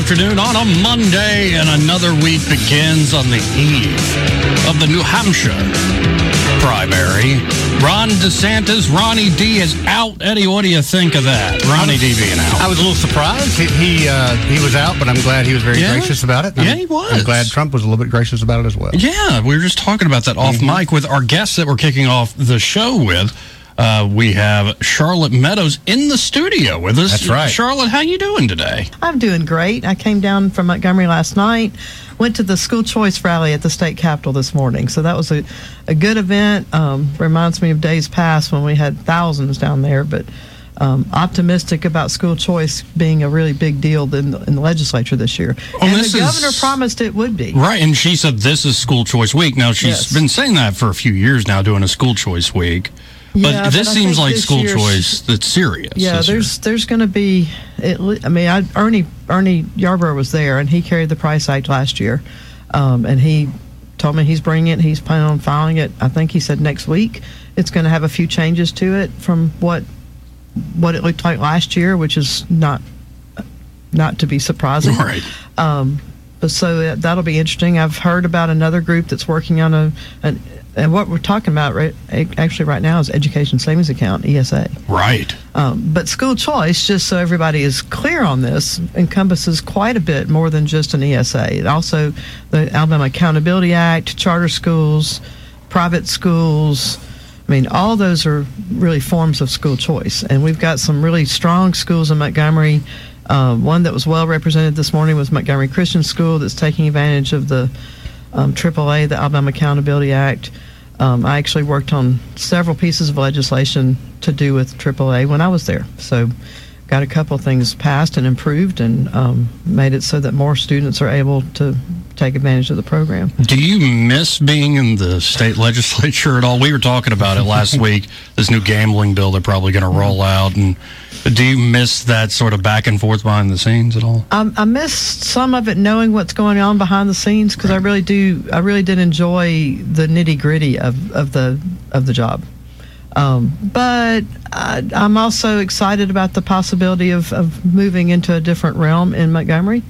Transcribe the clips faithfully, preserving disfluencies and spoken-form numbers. afternoon on a Monday, and another week begins on the eve of the New Hampshire primary. Ron DeSantis, Ronnie D is out. Eddie, what do you think of that? Ronnie D being out. I was a little surprised. He he, uh, he was out, but I'm glad he was very yeah. gracious about it. I'm, yeah, he was. I'm glad Trump was a little bit gracious about it as well. Yeah, we were just talking about that off mm-hmm. mic with our guests that we're kicking off the show with. Uh, we have Charlotte Meadows in the studio with us. That's right. Charlotte, how you doing today? I'm doing great. I came down from Montgomery last night, went to the school choice rally at the state capitol this morning. So that was a, a good event. Um, reminds me of days past when we had thousands down there, but um, optimistic about school choice being a really big deal in the, in the legislature this year. Oh, and this the governor is, promised it would be. Right, and she said this is school choice week. Now, she's yes. been saying that for a few years now, doing a school choice week. But yeah, this but seems like this school choice that's serious. Yeah, there's year. there's going to be, it, I mean, I, Ernie Ernie Yarbrough was there, and he carried the Price Act last year, um, and he told me he's bringing it. He's planning on filing it. I think he said next week. It's going to have a few changes to it from what what it looked like last year, which is not not to be surprising. Right. Um, but so that'll be interesting. I've heard about another group that's working on a an. And what we're talking about right, actually right now is Education Savings Account, E S A. Right. Um, but school choice, just so everybody is clear on this, encompasses quite a bit more than just an E S A. It also, the Alabama Accountability Act, charter schools, private schools, I mean, all those are really forms of school choice. And we've got some really strong schools in Montgomery. Uh, one that was well represented this morning was Montgomery Christian School, that's taking advantage of the Um, triple A, the Alabama Accountability Act. Um, I actually worked on several pieces of legislation to do with triple A when I was there. So got a couple of things passed and improved and um, made it so that more students are able to take advantage of the program. Do you miss being in the state legislature at all? We were talking about it last week, this new gambling bill they're probably going to roll out. And do you miss that sort of back and forth behind the scenes at all? Um, I miss some of it, knowing what's going on behind the scenes, because right. I really do. I really did enjoy the nitty gritty of, of the of the job. Um, but I, I'm also excited about the possibility of, of moving into a different realm in Montgomery.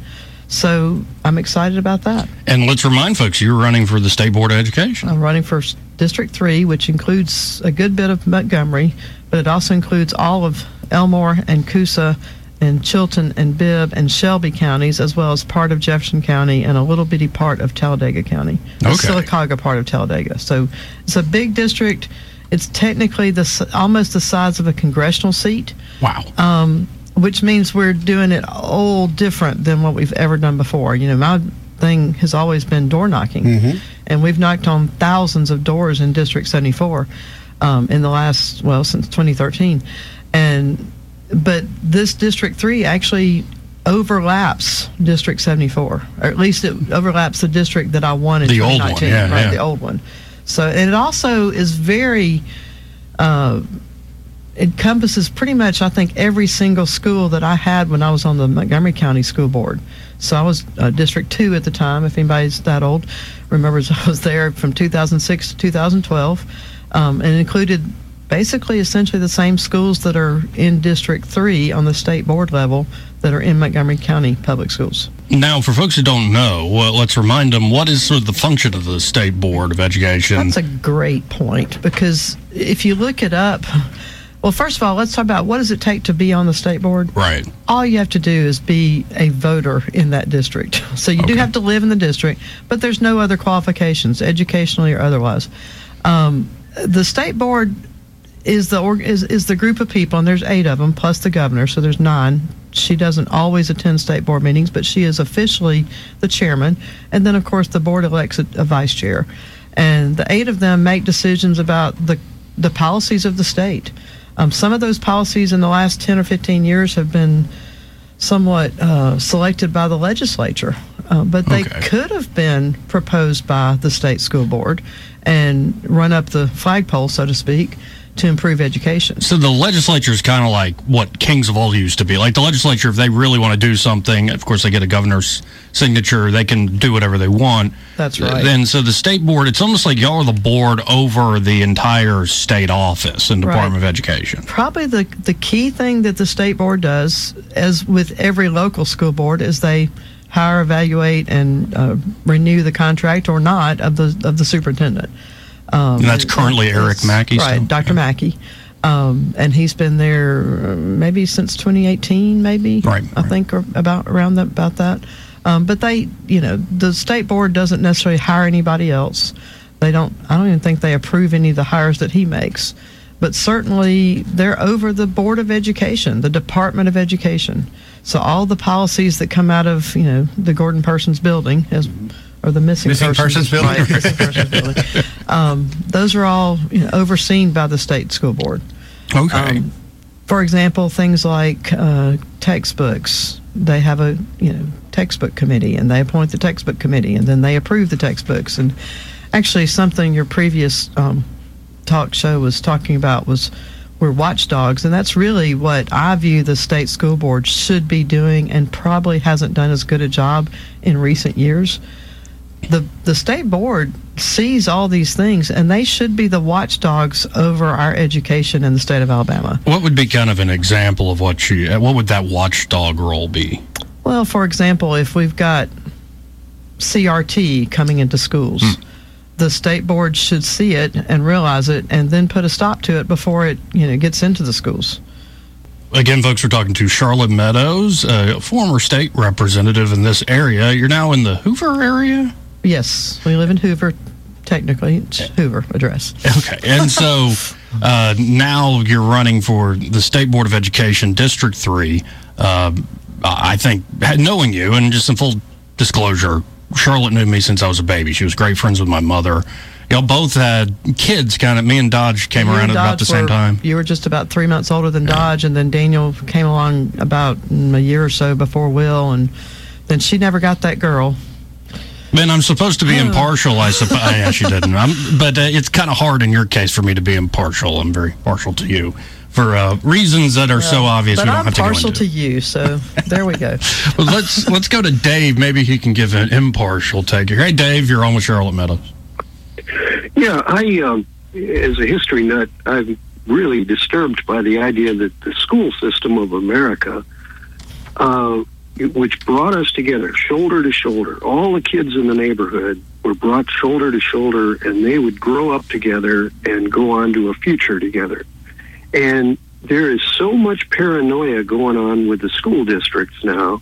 So I'm excited about that. And let's remind folks, you're running for the State Board of Education. I'm running for District three, which includes a good bit of Montgomery, but it also includes all of Elmore and Coosa and Chilton and Bibb and Shelby counties, as well as part of Jefferson County and a little bitty part of Talladega County, the okay. Sylacauga part of Talladega. So it's a big district. It's technically the almost the size of a congressional seat. Wow. Um, which means we're doing it all different than what we've ever done before. You know, my thing has always been door knocking, mm-hmm. and we've knocked on thousands of doors in District seventy-four um, in the last, well, since twenty thirteen. And but this District three actually overlaps District seventy-four, or at least it overlaps the district that I won in the twenty nineteen, old one, yeah, right? Yeah. The old one. So, and it also is very... Uh, encompasses pretty much, I think, every single school that I had when I was on the Montgomery County School Board. So I was uh, District two at the time, if anybody's that old remembers. I was there from two thousand six to two thousand twelve, um, and included basically essentially the same schools that are in District three on the state board level that are in Montgomery County Public Schools. Now, for folks who don't know, well, let's remind them, what is sort of the function of the State Board of Education? That's a great point, because if you look it up... Well, first of all, let's talk about what does it take to be on the state board? Right. All you have to do is be a voter in that district. So you okay. do have to live in the district, but there's no other qualifications, educationally or otherwise. Um, the state board is the org- is, is the group of people, and there's eight of them, plus the governor, so there's nine. She doesn't always attend state board meetings, but she is officially the chairman. And then, of course, the board elects a, a vice chair. And the eight of them make decisions about the the policies of the state. Um, some of those policies in the last ten or fifteen years have been somewhat uh, selected by the legislature, uh, but they okay. could have been proposed by the state school board and run up the flagpole, so to speak, to improve education. So the legislature is kind of like what kings of old used to be. Like the legislature, if they really want to do something, of course they get a governor's signature, they can do whatever they want. That's right. Then so the state board, it's almost like y'all are the board over the entire state office and Department right. of Education. Probably the, the key thing that the state board does, as with every local school board, is they hire, evaluate, and uh, renew the contract or not of the of the superintendent. Um, and that's currently and Eric Mackey. Right, so. Doctor Mackey. Um, and he's been there maybe since twenty eighteen, maybe, right, I right. think, or about around that, about that. Um, but they, you know, the state board doesn't necessarily hire anybody else. They don't, I don't even think they approve any of the hires that he makes. But certainly they're over the Board of Education, the Department of Education. So all the policies that come out of, you know, the Gordon Persons building is, or the missing, missing persons, persons building, right, missing persons building. Um, those are all, you know, overseen by the state school board. Okay. Um, for example, things like uh, textbooks. They have a, you know, textbook committee, and they appoint the textbook committee, and then they approve the textbooks. And actually, something your previous um, talk show was talking about was, we're watchdogs, and that's really what I view the state school board should be doing, and probably hasn't done as good a job in recent years. The the state board sees all these things, and they should be the watchdogs over our education in the state of Alabama. What would be kind of an example of what you, what would that watchdog role be? Well, for example, if we've got C R T coming into schools, mm. the state board should see it and realize it, and then put a stop to it before it, you know, gets into the schools. Again, folks, we're talking to Charlotte Meadows, a former state representative in this area. You're now in the Hoover area? Yes, we live in Hoover, technically. It's Hoover address. Okay, and so uh, now you're running for the State Board of Education, District three. Uh, I think, knowing you, and just in full disclosure, Charlotte knew me since I was a baby. She was great friends with my mother. Y'all both had kids, kind of. Me and Dodge came you around at about the same were, time. You were just about three months older than yeah. Dodge, and then Daniel came along about a year or so before Will, and then she never got that girl. Man, I'm supposed to be impartial, I suppose. Yeah, she didn't. I'm, but uh, it's kind of hard in your case for me to be impartial. I'm very partial to you for uh, reasons that are well, so obvious. But we don't I'm have to partial to you, so there we go. Well, let's let's go to Dave. Maybe he can give an impartial take here. Hey, Dave, you're on with Charlotte Meadows. Yeah, I, um, as a history nut, I'm really disturbed by the idea that the school system of America, uh, which brought us together shoulder to shoulder. All the kids in the neighborhood were brought shoulder to shoulder, and they would grow up together and go on to a future together. And there is so much paranoia going on with the school districts now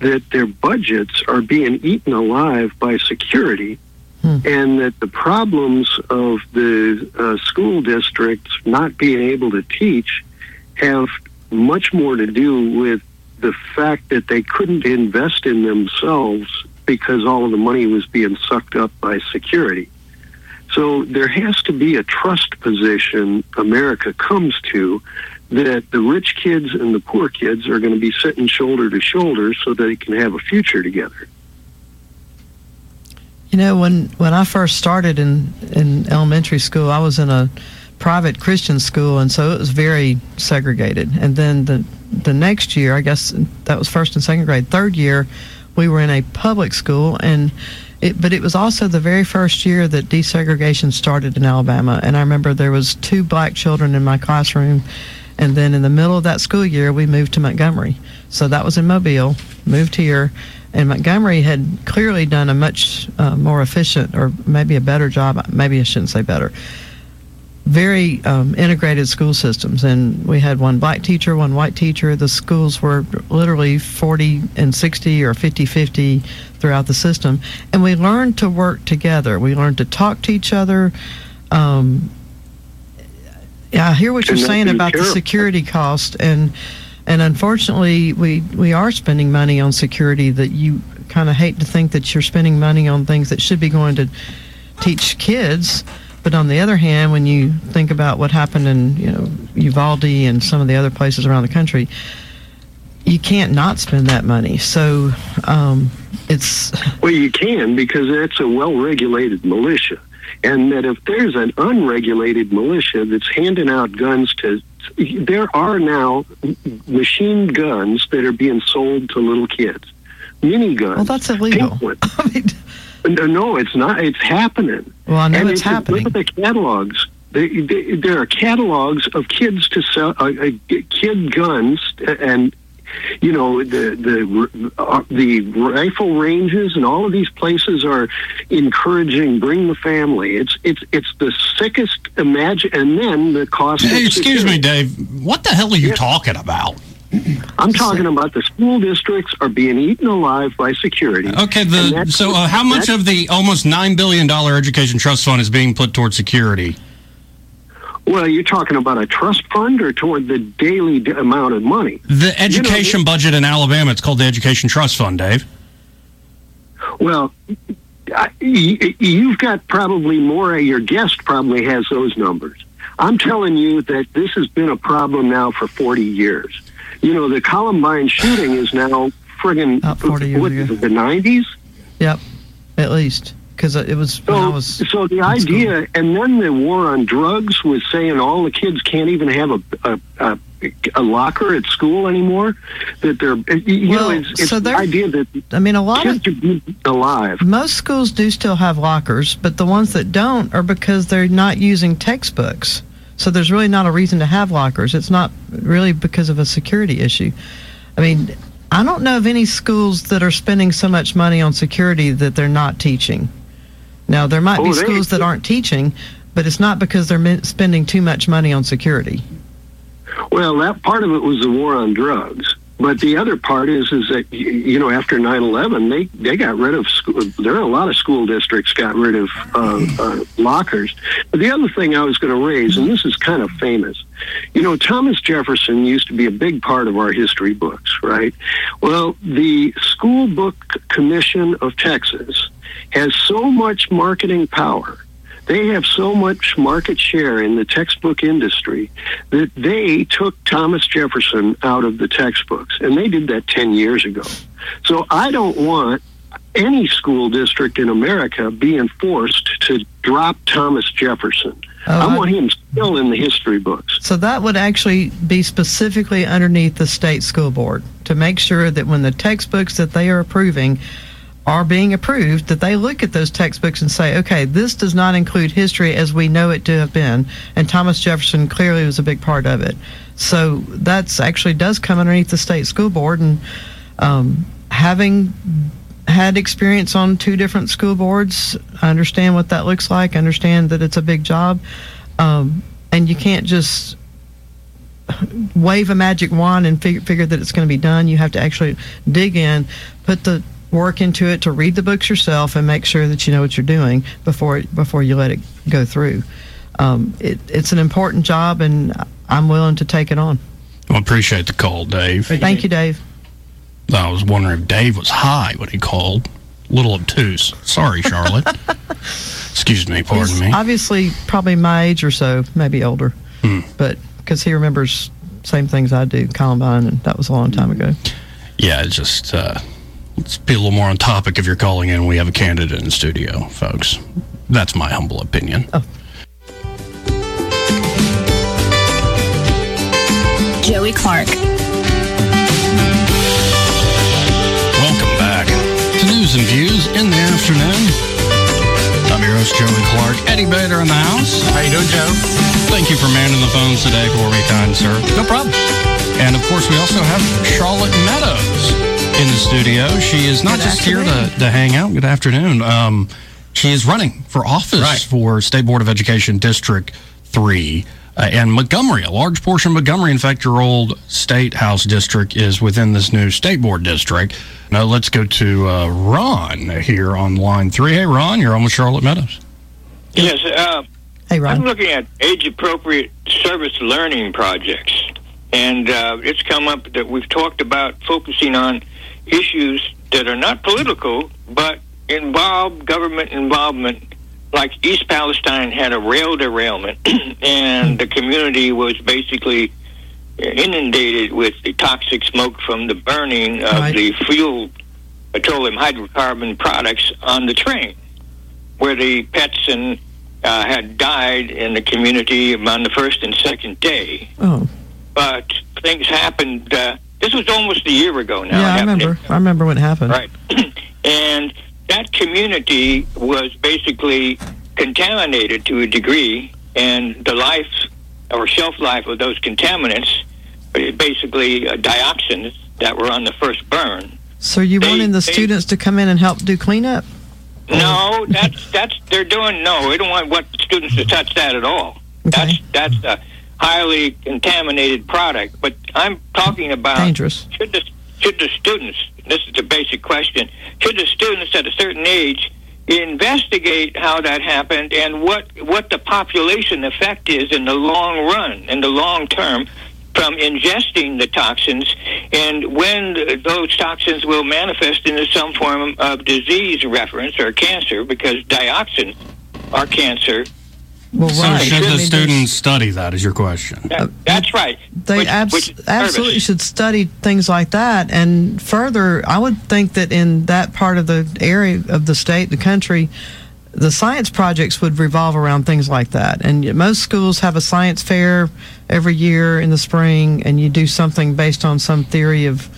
that their budgets are being eaten alive by security, hmm. and that the problems of the uh, school districts not being able to teach have much more to do with the fact that they couldn't invest in themselves because all of the money was being sucked up by security. So there has to be a trust position America comes to, that the rich kids and the poor kids are going to be sitting shoulder to shoulder so they can have a future together. You know, when, when I first started in, in elementary school, I was in a private Christian school, and so it was very segregated. And then the the next year, I guess that was first and second grade, third year, we were in a public school, and it, but it was also the very first year that desegregation started in Alabama. And I remember there was two black children in my classroom, and then in the middle of that school year, we moved to Montgomery. So that was in Mobile, moved here, and Montgomery had clearly done a much uh, more efficient, or maybe a better job, maybe I shouldn't say better, very um, integrated school systems, and we had one black teacher, one white teacher. The schools were literally forty and sixty or fifty-fifty throughout the system, and we learned to work together. We learned to talk to each other. Um, I hear what you're saying about the security cost, and and unfortunately we, we are spending money on security that you kind of hate to think that you're spending money on things that should be going to teach kids. But on the other hand, when you think about what happened in, you know, Uvalde and some of the other places around the country, you can't not spend that money. So um, it's... Well, you can, because it's a well-regulated militia. and that if there's an unregulated militia that's handing out guns to, there are now machine guns that are being sold to little kids, miniguns. Well, that's illegal. I mean, no, no, it's not. It's happening. Well, I know and it's, it's happening. Look at the catalogs. They, they, there are catalogs of kids to sell, uh, uh, kid guns, and you know the the uh, the rifle ranges and all of these places are encouraging bring the family. It's it's it's the sickest imagine. And then the cost. Hey, of excuse security. me, Dave. What the hell are you yeah. talking about? I'm talking about the school districts are being eaten alive by security. Okay, the so uh, how much of the almost nine billion dollars education trust fund is being put toward security? Well, you're talking about a trust fund or toward the daily d- amount of money? The education you know, budget in Alabama, it's called the Education Trust Fund, Dave. Well, I, you've got probably more, your guest probably has those numbers. I'm telling you that this has been a problem now for forty years. You know, the Columbine shooting is now friggin' what is it, the nineties? Yep, at least. Because it was, so, when I was so the idea, school. And then the war on drugs was saying all the kids can't even have a a, a, a locker at school anymore. That they're, you well, know, it's, it's so the idea that I mean, a lot kids of are alive. Most schools do still have lockers, but the ones that don't are because they're not using textbooks. So there's really not a reason to have lockers. It's not really because of a security issue. I mean, I don't know of any schools that are spending so much money on security that they're not teaching. Now, there might oh, be schools they, that aren't teaching, but it's not because they're spending too much money on security. Well, that part of it was the war on drugs. But the other part is is that, you know, after nine eleven, they, they got rid of school. There are a lot of school districts got rid of uh, uh, lockers. But the other thing I was going to raise, and this is kind of famous, you know, Thomas Jefferson used to be a big part of our history books, right? Well, the School Book Commission of Texas has so much marketing power. They have so much market share in the textbook industry that they took Thomas Jefferson out of the textbooks, and they did that ten years ago. So I don't want any school district in America being forced to drop Thomas Jefferson. Oh, I want him still in the history books. So that would actually be specifically underneath the state school board to make sure that when the textbooks that they are approving are being approved, that they look at those textbooks and say, okay, this does not include history as we know it to have been, and Thomas Jefferson clearly was a big part of it. So that's actually does come underneath the state school board, and um, having had experience on two different school boards, I understand what that looks like, I understand that it's a big job, um, and you can't just wave a magic wand and fig- figure that it's going to be done. You have to actually dig in, put the work into it, to read the books yourself and make sure that you know what you're doing before before you let it go through. Um, it, it's an important job, and I'm willing to take it on. Well, I appreciate the call, Dave. Thank, Thank you, Dave. I was wondering if Dave was high when he called. A little obtuse. Sorry, Charlotte. Excuse me, pardon He's me. Obviously, probably my age or so, maybe older, hmm. but because he remembers same things I do, Columbine, and that was a long time ago. Yeah, it's just... Uh, Let's be a little more on topic if you're calling in. We have a candidate in the studio, folks. That's my humble opinion. Oh. Joey Clark. Welcome back to News and Views in the Afternoon. I'm your host, Joey Clark. Eddie Bader in the house. How you doing, Joe? Thank you for manning the phones today for me, kind sir. No problem. And, of course, we also have Charlotte Meadows in the studio. She is not Good just afternoon. here to, to hang out. Good afternoon. Um, she is running for office right. for State Board of Education District three uh, and Montgomery. A large portion of Montgomery, in fact, your old State House district is within this new State Board district. Now let's go to uh, Ron here on line three. Hey, Ron, you're on with Charlotte Meadows. Yes. Uh, hey, Ron. I'm looking at age-appropriate service learning projects, and uh, it's come up that we've talked about focusing on issues that are not political but involve government involvement, like East Palestine had a rail derailment and the community was basically inundated with the toxic smoke from the burning of right. the fuel petroleum hydrocarbon products on the train, where the pets and uh, had died in the community on the first and second day. Oh. But things happened. Uh, this was almost a year ago now. Yeah, I remember. I remember what happened. Right. And that community was basically contaminated to a degree, and the life or shelf life of those contaminants, basically uh, dioxins that were on the first burn. So you they, wanted the they, students to come in and help do cleanup? No, that's that's they're doing. No, we don't want what students to touch that at all. Okay. That's that's a highly contaminated product. But I'm talking about dangerous. Should the should the students? This is the basic question. Should the students at a certain age investigate how that happened and what what the population effect is in the long run, in the long term, from ingesting the toxins, and when those toxins will manifest into some form of disease reference or cancer, because dioxins are cancer. Well, right. So should the students study that is your question? That, that's right. They which, abs- which absolutely should study things like that. And further, I would think that in that part of the area of the state, the country, the science projects would revolve around things like that. And most schools have a science fair every year in the spring, and you do something based on some theory of,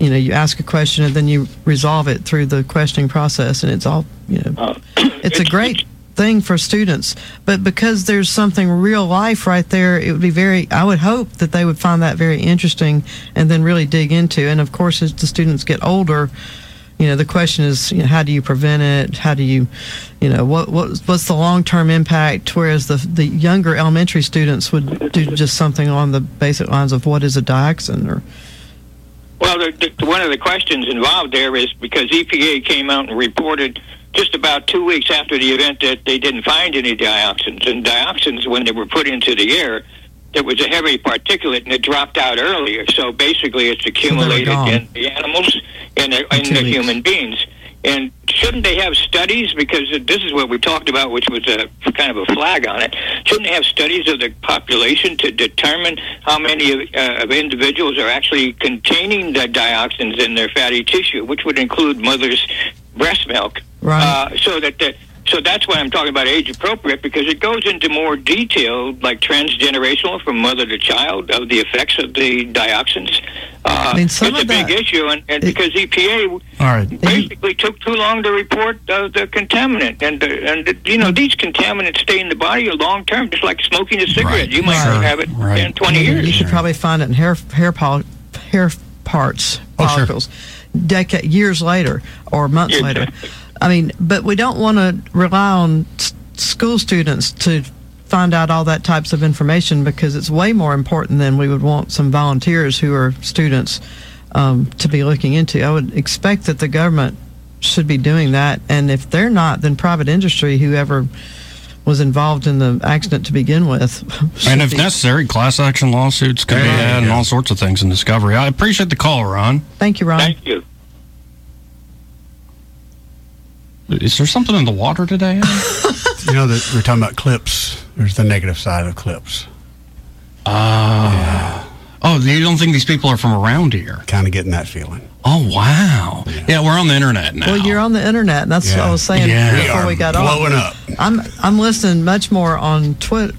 you know, you ask a question and then you resolve it through the questioning process, and it's all, you know, uh, it's, it's a great thing for students. But because there's something real life right there, it would be very, I would hope that they would find that very interesting and then really dig into. And of course, as the students get older, you know, the question is, you know, how do you prevent it? How do you, you know, what what what's the long-term impact? Whereas the the younger elementary students would do just something on the basic lines of what is a dioxin or. Well, the, the, one of the questions involved there is because E P A came out and reported just about two weeks after the event that they didn't find any dioxins. And dioxins, when they were put into the air, there was a heavy particulate and it dropped out earlier. So basically, it's accumulated so in the animals and the, in the human beings. And shouldn't they have studies? Because this is what we talked about, which was a kind of a flag on it. Shouldn't they have studies of the population to determine how many of, uh, of individuals are actually containing the dioxins in their fatty tissue, which would include mother's breast milk? Right. Uh, so that the, so that's why I'm talking about age appropriate, because it goes into more detail, like transgenerational from mother to child, of the effects of the dioxins. Uh, I mean, some it's of a that, big issue, and, and it, because E P A right. basically it, took too long to report uh, the contaminant, and the, and the, you know these contaminants stay in the body long term, just like smoking a cigarette. Right. You might right. have it right. in twenty I mean, years. You should probably find it in hair hair poly, hair parts oh, follicles, sure. decade years later or months yeah. later. I mean, but we don't want to rely on s- school students to find out all that types of information, because it's way more important than we would want some volunteers who are students um, to be looking into. I would expect that the government should be doing that, and if they're not, then private industry, whoever was involved in the accident to begin with. And if be. necessary, class action lawsuits could yeah, be had yeah. and all sorts of things in discovery. I appreciate the call, Ron. Thank you, Ron. Thank you. Is there something in the water today? You know that we're talking about clips. There's the negative side of clips. Oh. Uh, yeah. Oh, you don't think these people are from around here? Kind of getting that feeling. Oh, wow. Yeah, yeah we're on the internet now. Well, you're on the internet. And that's yeah. what I was saying yeah. before we, we got blowing on. Blowing up. I'm I'm listening much more on Twitter.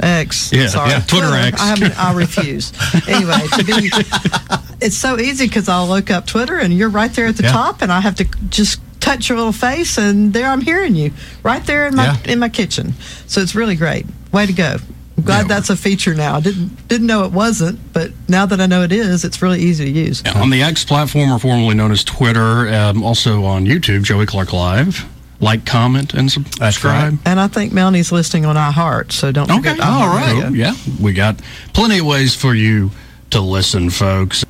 X, yeah, sorry. Yeah, Twitter, Twitter X. I, have, I refuse. Anyway, to be, it's so easy because I'll look up Twitter and you're right there at the yeah. top, and I have to just touch your little face, and there I'm hearing you right there in my yeah. in my kitchen. So it's really great. Way to go! I'm glad yeah, that's a feature now. I didn't didn't know it wasn't, but now that I know it is, it's really easy to use. Yeah, on the X platform, or formerly known as Twitter, um, also on YouTube, Joey Clark Live. Like, comment, and subscribe. Right. And I think Melanie's listening on iHeart, so don't okay. forget. Okay, all right. Oh, yeah, we got plenty of ways for you to listen, folks.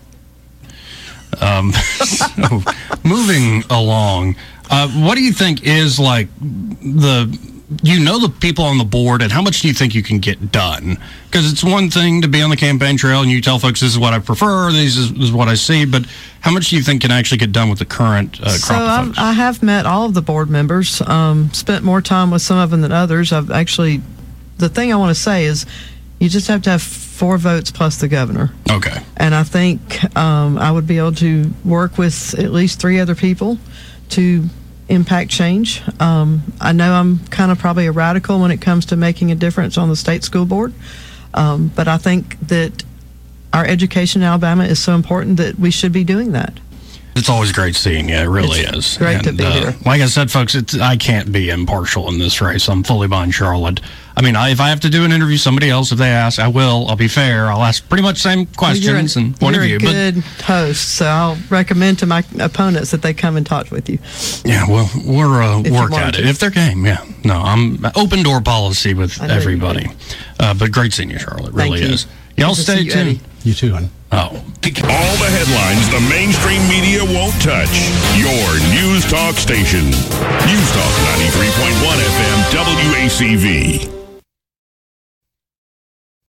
Um, so, moving along, uh, what do you think is, like, the, you know the people on the board, and how much do you think you can get done? Because it's one thing to be on the campaign trail and you tell folks this is what I prefer, this is, this is what I see, but how much do you think can actually get done with the current uh, crop so of folks? So I have met all of the board members, um, spent more time with some of them than others. I've actually, the thing I want to say is you just have to have four votes plus the governor. Okay. And I think um, I would be able to work with at least three other people to impact change. Um, I know I'm kind of probably a radical when it comes to making a difference on the state school board, um, but I think that our education in Alabama is so important that we should be doing that. It's always great seeing you. It really it's is. Great and, to be uh, here. Like I said, folks, it's, I can't be impartial in this race. I'm fully behind Charlotte. I mean, I, if I have to do an interview, somebody else, if they ask, I will. I'll be fair. I'll ask pretty much the same questions well, an, and point of view. You're a good but, host, so I'll recommend to my opponents that they come and talk with you. Yeah, well, we're uh, work at to. it. If they're game, yeah. No, I'm open door policy with everybody. Uh, but great seeing you, Charlotte. Really Thank is. You. Y'all Good stay you, tuned. Eddie. You too, honey. Oh. All the headlines the mainstream media won't touch. Your News Talk station. News Talk ninety-three point one F M W A C V.